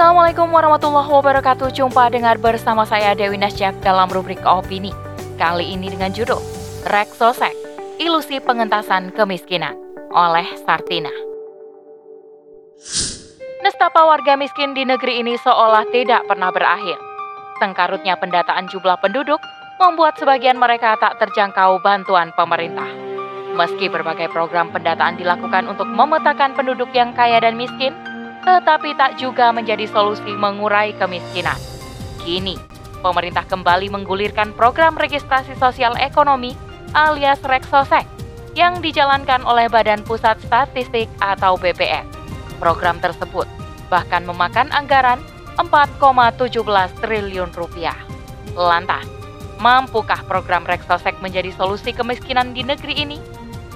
Assalamualaikum warahmatullahi wabarakatuh. Jumpa dengar bersama saya Dewi Nesya dalam rubrik Opini. Kali ini dengan judul Regsosek, Ilusi Pengentasan Kemiskinan oleh Sartina. Nestapa warga miskin di negeri ini seolah tidak pernah berakhir. Sengkarutnya pendataan jumlah penduduk membuat sebagian mereka tak terjangkau bantuan pemerintah. Meski berbagai program pendataan dilakukan untuk memetakan penduduk yang kaya dan miskin, tetapi tak juga menjadi solusi mengurai kemiskinan. Kini, pemerintah kembali menggulirkan program registrasi sosial ekonomi alias Regsosek yang dijalankan oleh Badan Pusat Statistik atau BPS. Program tersebut bahkan memakan anggaran 4,17 triliun rupiah. Lantas, mampukah program Regsosek menjadi solusi kemiskinan di negeri ini?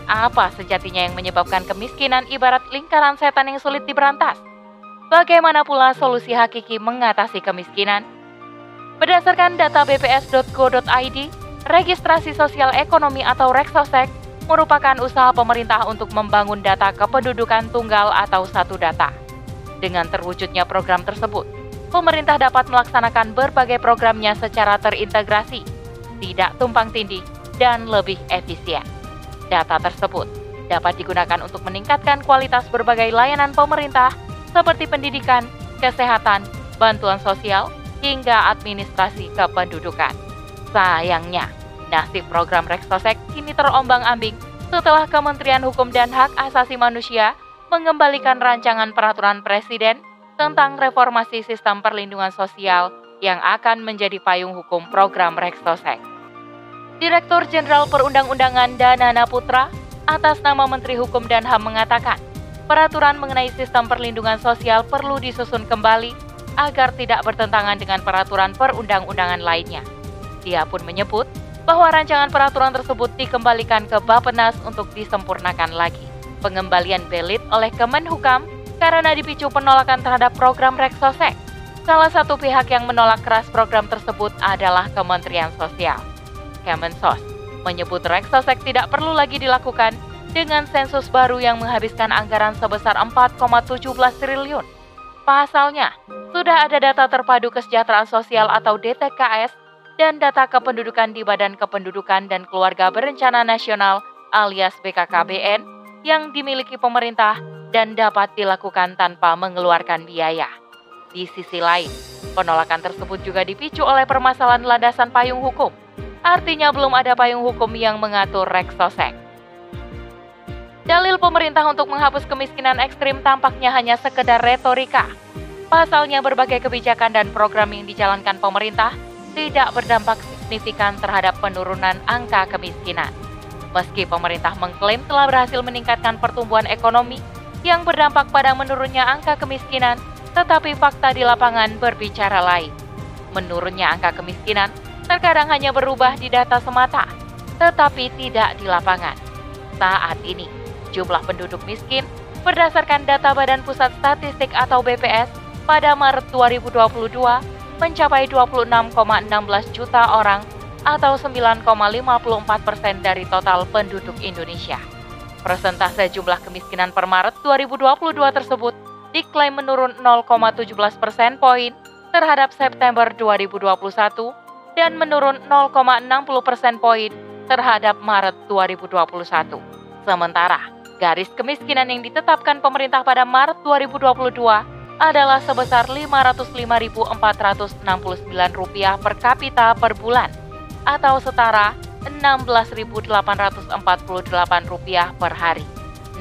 Apa sejatinya yang menyebabkan kemiskinan ibarat lingkaran setan yang sulit diberantas? Bagaimana pula solusi hakiki mengatasi kemiskinan? Berdasarkan data bps.go.id, registrasi sosial ekonomi atau Regsosek merupakan usaha pemerintah untuk membangun data kependudukan tunggal atau satu data. Dengan terwujudnya program tersebut, pemerintah dapat melaksanakan berbagai programnya secara terintegrasi, tidak tumpang tindih, dan lebih efisien. Data tersebut dapat digunakan untuk meningkatkan kualitas berbagai layanan pemerintah seperti pendidikan, kesehatan, bantuan sosial, hingga administrasi kependudukan. Sayangnya, nasib program Regsosek kini terombang-ambing setelah Kementerian Hukum dan Hak Asasi Manusia mengembalikan rancangan peraturan Presiden tentang reformasi sistem perlindungan sosial yang akan menjadi payung hukum program Regsosek. Direktur Jenderal Perundang-undangan Danana Putra atas nama Menteri Hukum dan HAM mengatakan, peraturan mengenai sistem perlindungan sosial perlu disusun kembali agar tidak bertentangan dengan peraturan perundang-undangan lainnya. Dia pun menyebut bahwa rancangan peraturan tersebut dikembalikan ke Bappenas untuk disempurnakan lagi. Pengembalian belit oleh Kemenhukam karena dipicu penolakan terhadap program Regsosek. Salah satu pihak yang menolak keras program tersebut adalah Kementerian Sosial. Kemensos menyebut Regsosek tidak perlu lagi dilakukan dengan sensus baru yang menghabiskan anggaran sebesar 4,17 triliun. Pasalnya, sudah ada data terpadu kesejahteraan sosial atau DTKS dan data kependudukan di Badan Kependudukan dan Keluarga Berencana Nasional alias BKKBN yang dimiliki pemerintah dan dapat dilakukan tanpa mengeluarkan biaya. Di sisi lain, penolakan tersebut juga dipicu oleh permasalahan landasan payung hukum. Artinya belum ada payung hukum yang mengatur Regsosek. Dalil pemerintah untuk menghapus kemiskinan ekstrim tampaknya hanya sekedar retorika. Pasalnya berbagai kebijakan dan program yang dijalankan pemerintah tidak berdampak signifikan terhadap penurunan angka kemiskinan. Meski pemerintah mengklaim telah berhasil meningkatkan pertumbuhan ekonomi yang berdampak pada menurunnya angka kemiskinan, tetapi fakta di lapangan berbicara lain. Menurunnya angka kemiskinan terkadang hanya berubah di data semata, tetapi tidak di lapangan. Saat ini, jumlah penduduk miskin berdasarkan data Badan Pusat Statistik atau BPS pada Maret 2022 mencapai 26,16 juta orang atau 9,54% dari total penduduk Indonesia. Persentase jumlah kemiskinan per Maret 2022 tersebut diklaim menurun 0,17% poin terhadap September 2021 dan menurun 0,60% poin terhadap Maret 2021. Sementara, garis kemiskinan yang ditetapkan pemerintah pada Maret 2022 adalah sebesar Rp505.469 per kapita per bulan atau setara Rp16.848 per hari.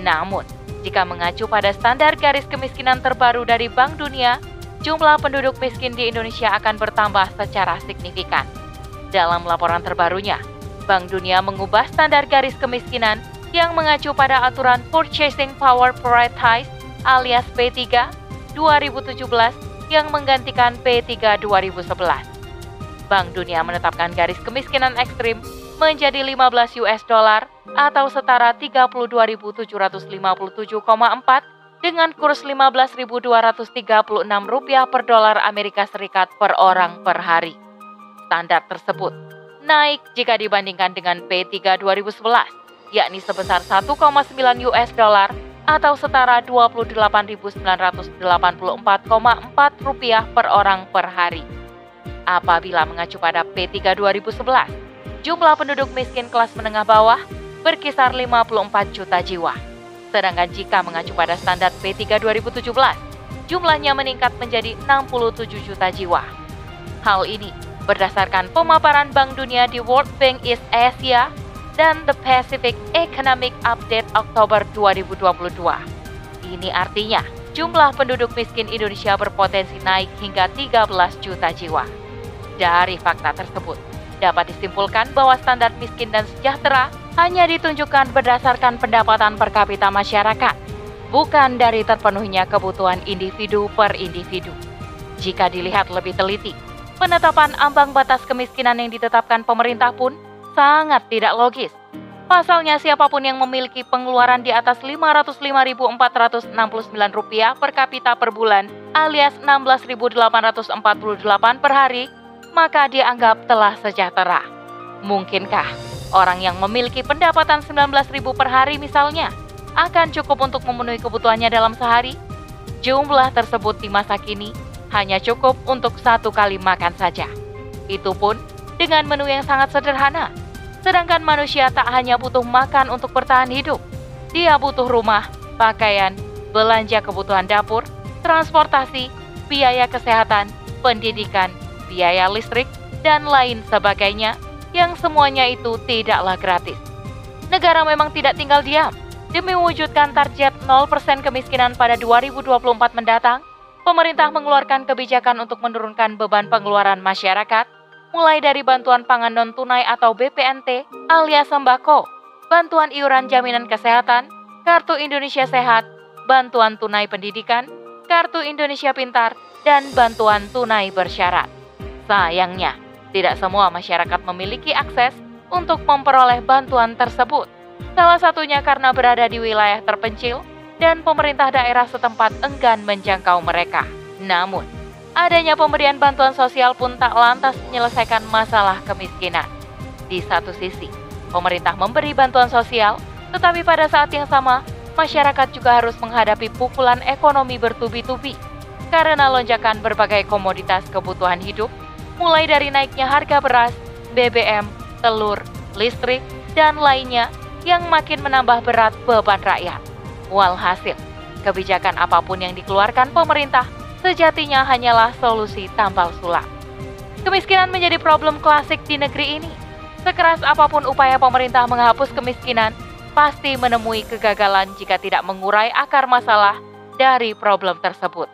Namun, jika mengacu pada standar garis kemiskinan terbaru dari Bank Dunia, jumlah penduduk miskin di Indonesia akan bertambah secara signifikan. Dalam laporan terbarunya, Bank Dunia mengubah standar garis kemiskinan yang mengacu pada aturan Purchasing Power Prioritize alias P3 2017 yang menggantikan P3 2011. Bank Dunia menetapkan garis kemiskinan ekstrim menjadi $15 atau setara 32.757,4 dengan kurs Rp15.236 per dolar Amerika Serikat per orang per hari. Standar tersebut naik jika dibandingkan dengan P3 2011. Yakni sebesar $1,9 atau setara Rp28.984,4 per orang per hari. Apabila mengacu pada P3 2011, jumlah penduduk miskin kelas menengah bawah berkisar 54 juta jiwa. Sedangkan jika mengacu pada standar P3 2017, jumlahnya meningkat menjadi 67 juta jiwa. Hal ini berdasarkan pemaparan Bank Dunia di World Bank East Asia dan The Pacific Economic Update Oktober 2022. Ini artinya jumlah penduduk miskin Indonesia berpotensi naik hingga 13 juta jiwa. Dari fakta tersebut, dapat disimpulkan bahwa standar miskin dan sejahtera hanya ditunjukkan berdasarkan pendapatan per kapita masyarakat, bukan dari terpenuhnya kebutuhan individu per individu. Jika dilihat lebih teliti, penetapan ambang batas kemiskinan yang ditetapkan pemerintah pun sangat tidak logis. Pasalnya, siapapun yang memiliki pengeluaran di atas Rp505.469 per kapita per bulan alias Rp16.848 per hari, maka dianggap telah sejahtera. Mungkinkah orang yang memiliki pendapatan Rp19.000 per hari misalnya akan cukup untuk memenuhi kebutuhannya dalam sehari? Jumlah tersebut di masa kini hanya cukup untuk satu kali makan saja. Itu pun dengan menu yang sangat sederhana. Sedangkan manusia tak hanya butuh makan untuk bertahan hidup. Dia butuh rumah, pakaian, belanja kebutuhan dapur, transportasi, biaya kesehatan, pendidikan, biaya listrik, dan lain sebagainya, yang semuanya itu tidaklah gratis. Negara memang tidak tinggal diam. Demi mewujudkan target 0% kemiskinan pada 2024 mendatang, pemerintah mengeluarkan kebijakan untuk menurunkan beban pengeluaran masyarakat, mulai dari bantuan pangan non-tunai atau BPNT alias Sembako, bantuan iuran jaminan kesehatan, Kartu Indonesia Sehat, bantuan tunai pendidikan, Kartu Indonesia Pintar, dan bantuan tunai bersyarat. Sayangnya, tidak semua masyarakat memiliki akses untuk memperoleh bantuan tersebut. Salah satunya karena berada di wilayah terpencil dan pemerintah daerah setempat enggan menjangkau mereka. Namun, adanya pemberian bantuan sosial pun tak lantas menyelesaikan masalah kemiskinan. Di satu sisi, pemerintah memberi bantuan sosial, tetapi pada saat yang sama, masyarakat juga harus menghadapi pukulan ekonomi bertubi-tubi karena lonjakan berbagai komoditas kebutuhan hidup, mulai dari naiknya harga beras, BBM, telur, listrik, dan lainnya yang makin menambah berat beban rakyat. Walhasil, kebijakan apapun yang dikeluarkan pemerintah sejatinya hanyalah solusi tambal sulam. Kemiskinan menjadi problem klasik di negeri ini. Sekeras apapun upaya pemerintah menghapus kemiskinan, pasti menemui kegagalan jika tidak mengurai akar masalah dari problem tersebut.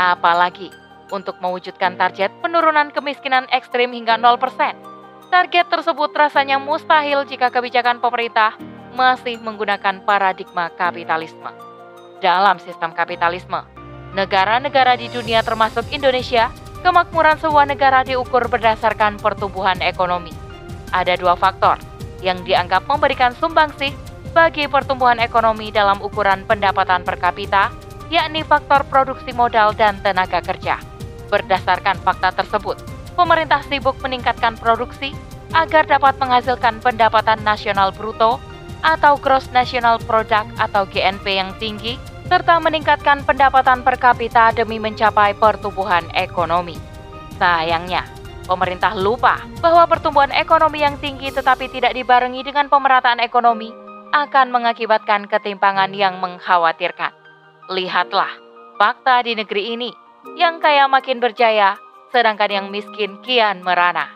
Apalagi untuk mewujudkan target penurunan kemiskinan ekstrim hingga 0%. Target tersebut rasanya mustahil jika kebijakan pemerintah masih menggunakan paradigma kapitalisme. Dalam sistem kapitalisme, negara-negara di dunia termasuk Indonesia, kemakmuran sebuah negara diukur berdasarkan pertumbuhan ekonomi. Ada dua faktor yang dianggap memberikan sumbangsih bagi pertumbuhan ekonomi dalam ukuran pendapatan per kapita, yakni faktor produksi modal dan tenaga kerja. Berdasarkan fakta tersebut, pemerintah sibuk meningkatkan produksi agar dapat menghasilkan pendapatan nasional bruto atau gross national product atau GNP yang tinggi, serta meningkatkan pendapatan per kapita demi mencapai pertumbuhan ekonomi. Sayangnya, pemerintah lupa bahwa pertumbuhan ekonomi yang tinggi tetapi tidak dibarengi dengan pemerataan ekonomi akan mengakibatkan ketimpangan yang mengkhawatirkan. Lihatlah, fakta di negeri ini, yang kaya makin berjaya, sedangkan yang miskin kian merana.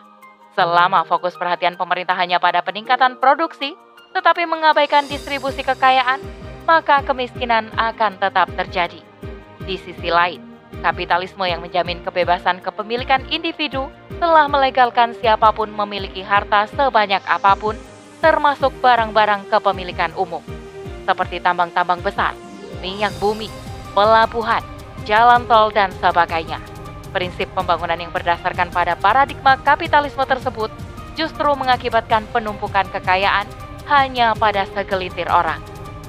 Selama fokus perhatian pemerintah hanya pada peningkatan produksi, tetapi mengabaikan distribusi kekayaan, maka kemiskinan akan tetap terjadi. Di sisi lain, kapitalisme yang menjamin kebebasan kepemilikan individu telah melegalkan siapapun memiliki harta sebanyak apapun, termasuk barang-barang kepemilikan umum, seperti tambang-tambang besar, minyak bumi, pelabuhan, jalan tol, dan sebagainya. Prinsip pembangunan yang berdasarkan pada paradigma kapitalisme tersebut justru mengakibatkan penumpukan kekayaan hanya pada segelintir orang.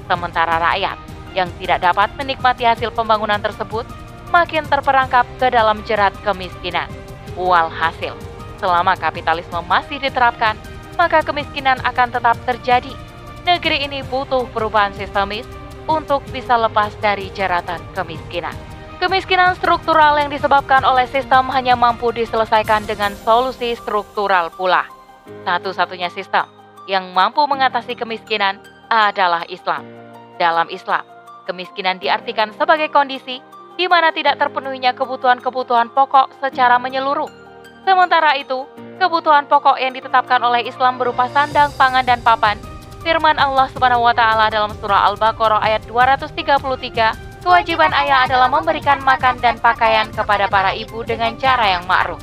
Sementara rakyat yang tidak dapat menikmati hasil pembangunan tersebut makin terperangkap ke dalam jerat kemiskinan. Walhasil, selama kapitalisme masih diterapkan, maka kemiskinan akan tetap terjadi. Negeri ini butuh perubahan sistemis untuk bisa lepas dari jeratan kemiskinan. Kemiskinan struktural yang disebabkan oleh sistem hanya mampu diselesaikan dengan solusi struktural pula. Satu-satunya sistem yang mampu mengatasi kemiskinan adalah Islam. Dalam Islam, kemiskinan diartikan sebagai kondisi di mana tidak terpenuhinya kebutuhan-kebutuhan pokok secara menyeluruh. Sementara itu, kebutuhan pokok yang ditetapkan oleh Islam berupa sandang, pangan, dan papan. Firman Allah SWT dalam surah Al-Baqarah ayat 233, kewajiban ayah adalah memberikan makan dan pakaian kepada para ibu dengan cara yang ma'ruf.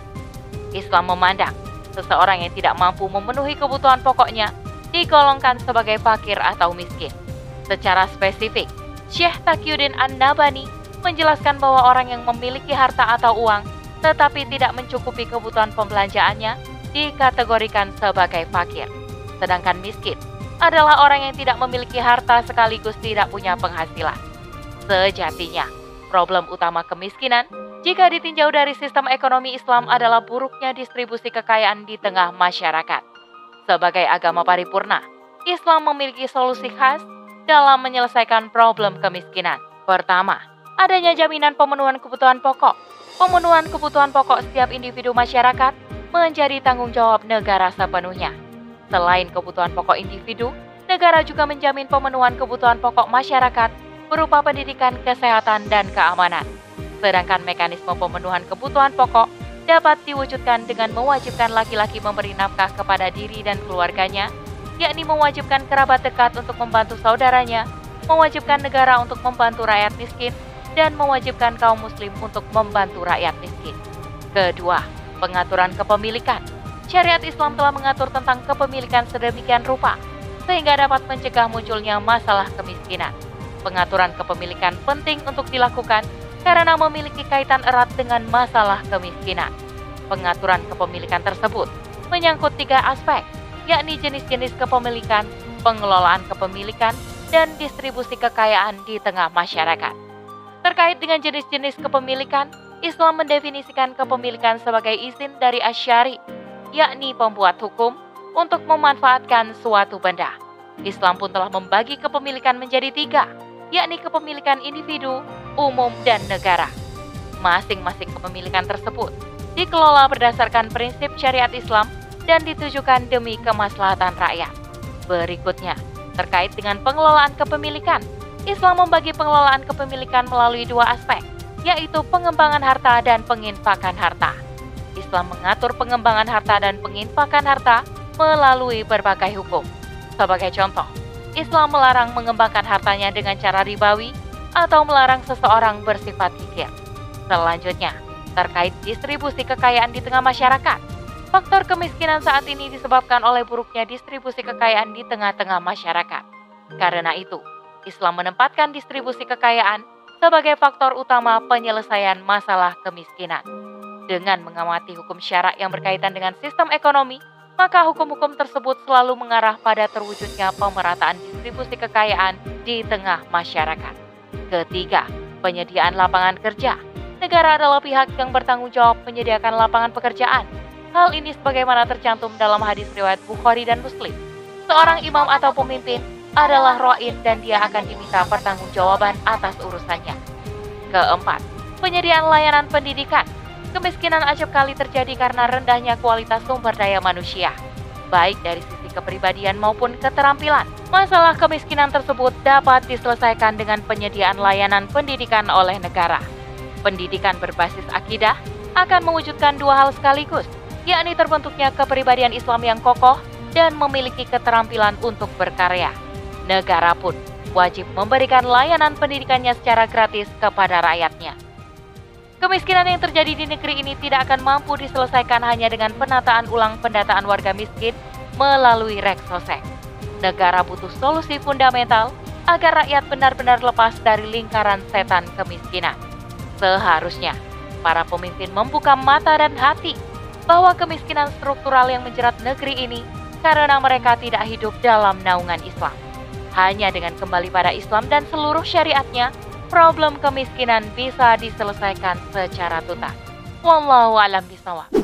Islam memandang seseorang yang tidak mampu memenuhi kebutuhan pokoknya digolongkan sebagai fakir atau miskin. Secara spesifik, Syekh Taqiyuddin An-Nabani menjelaskan bahwa orang yang memiliki harta atau uang tetapi tidak mencukupi kebutuhan pembelanjaannya dikategorikan sebagai fakir. Sedangkan miskin adalah orang yang tidak memiliki harta sekaligus tidak punya penghasilan. Sejatinya, problem utama kemiskinan jika ditinjau dari sistem ekonomi Islam adalah buruknya distribusi kekayaan di tengah masyarakat. Sebagai agama paripurna, Islam memiliki solusi khas dalam menyelesaikan problem kemiskinan. Pertama, adanya jaminan pemenuhan kebutuhan pokok. Pemenuhan kebutuhan pokok setiap individu masyarakat menjadi tanggung jawab negara sepenuhnya. Selain kebutuhan pokok individu, negara juga menjamin pemenuhan kebutuhan pokok masyarakat berupa pendidikan, kesehatan, dan keamanan. Sedangkan mekanisme pemenuhan kebutuhan pokok dapat diwujudkan dengan mewajibkan laki-laki memberi nafkah kepada diri dan keluarganya, yakni mewajibkan kerabat dekat untuk membantu saudaranya, mewajibkan negara untuk membantu rakyat miskin, dan mewajibkan kaum muslim untuk membantu rakyat miskin. Kedua, pengaturan kepemilikan. Syariat Islam telah mengatur tentang kepemilikan sedemikian rupa, sehingga dapat mencegah munculnya masalah kemiskinan. Pengaturan kepemilikan penting untuk dilakukan karena memiliki kaitan erat dengan masalah kemiskinan. Pengaturan kepemilikan tersebut menyangkut 3 aspek, yakni jenis-jenis kepemilikan, pengelolaan kepemilikan, dan distribusi kekayaan di tengah masyarakat. Terkait dengan jenis-jenis kepemilikan, Islam mendefinisikan kepemilikan sebagai izin dari asy-syari', yakni pembuat hukum, untuk memanfaatkan suatu benda. Islam pun telah membagi kepemilikan menjadi 3, yakni kepemilikan individu, umum, dan negara. Masing-masing kepemilikan tersebut dikelola berdasarkan prinsip syariat Islam dan ditujukan demi kemaslahatan rakyat. Berikutnya, terkait dengan pengelolaan kepemilikan, Islam membagi pengelolaan kepemilikan melalui 2 aspek, yaitu pengembangan harta dan penginfakan harta. Islam mengatur pengembangan harta dan penginfakan harta melalui berbagai hukum. Sebagai contoh, Islam melarang mengembangkan hartanya dengan cara ribawi atau melarang seseorang bersifat kikir. Selanjutnya, terkait distribusi kekayaan di tengah masyarakat. Faktor kemiskinan saat ini disebabkan oleh buruknya distribusi kekayaan di tengah-tengah masyarakat. Karena itu, Islam menempatkan distribusi kekayaan sebagai faktor utama penyelesaian masalah kemiskinan. Dengan mengamati hukum syarak yang berkaitan dengan sistem ekonomi, maka hukum-hukum tersebut selalu mengarah pada terwujudnya pemerataan distribusi kekayaan di tengah masyarakat. Ketiga, penyediaan lapangan kerja. Negara adalah pihak yang bertanggung jawab menyediakan lapangan pekerjaan. Hal ini sebagaimana tercantum dalam hadis riwayat Bukhari dan Muslim. Seorang imam atau pemimpin adalah ra'in dan dia akan diminta pertanggungjawaban atas urusannya. Keempat, penyediaan layanan pendidikan. Kemiskinan acap kali terjadi karena rendahnya kualitas sumber daya manusia, baik dari sisi kepribadian maupun keterampilan. Masalah kemiskinan tersebut dapat diselesaikan dengan penyediaan layanan pendidikan oleh negara. Pendidikan berbasis akidah akan mewujudkan 2 hal sekaligus, yakni terbentuknya kepribadian Islam yang kokoh dan memiliki keterampilan untuk berkarya. Negara pun wajib memberikan layanan pendidikannya secara gratis kepada rakyatnya. Kemiskinan yang terjadi di negeri ini tidak akan mampu diselesaikan hanya dengan penataan ulang pendataan warga miskin melalui Regsosek. Negara butuh solusi fundamental agar rakyat benar-benar lepas dari lingkaran setan kemiskinan. Seharusnya, para pemimpin membuka mata dan hati bahwa kemiskinan struktural yang menjerat negeri ini karena mereka tidak hidup dalam naungan Islam. Hanya dengan kembali pada Islam dan seluruh syariatnya, problem kemiskinan bisa diselesaikan secara tuntas. Wallahu a'lam bishawab.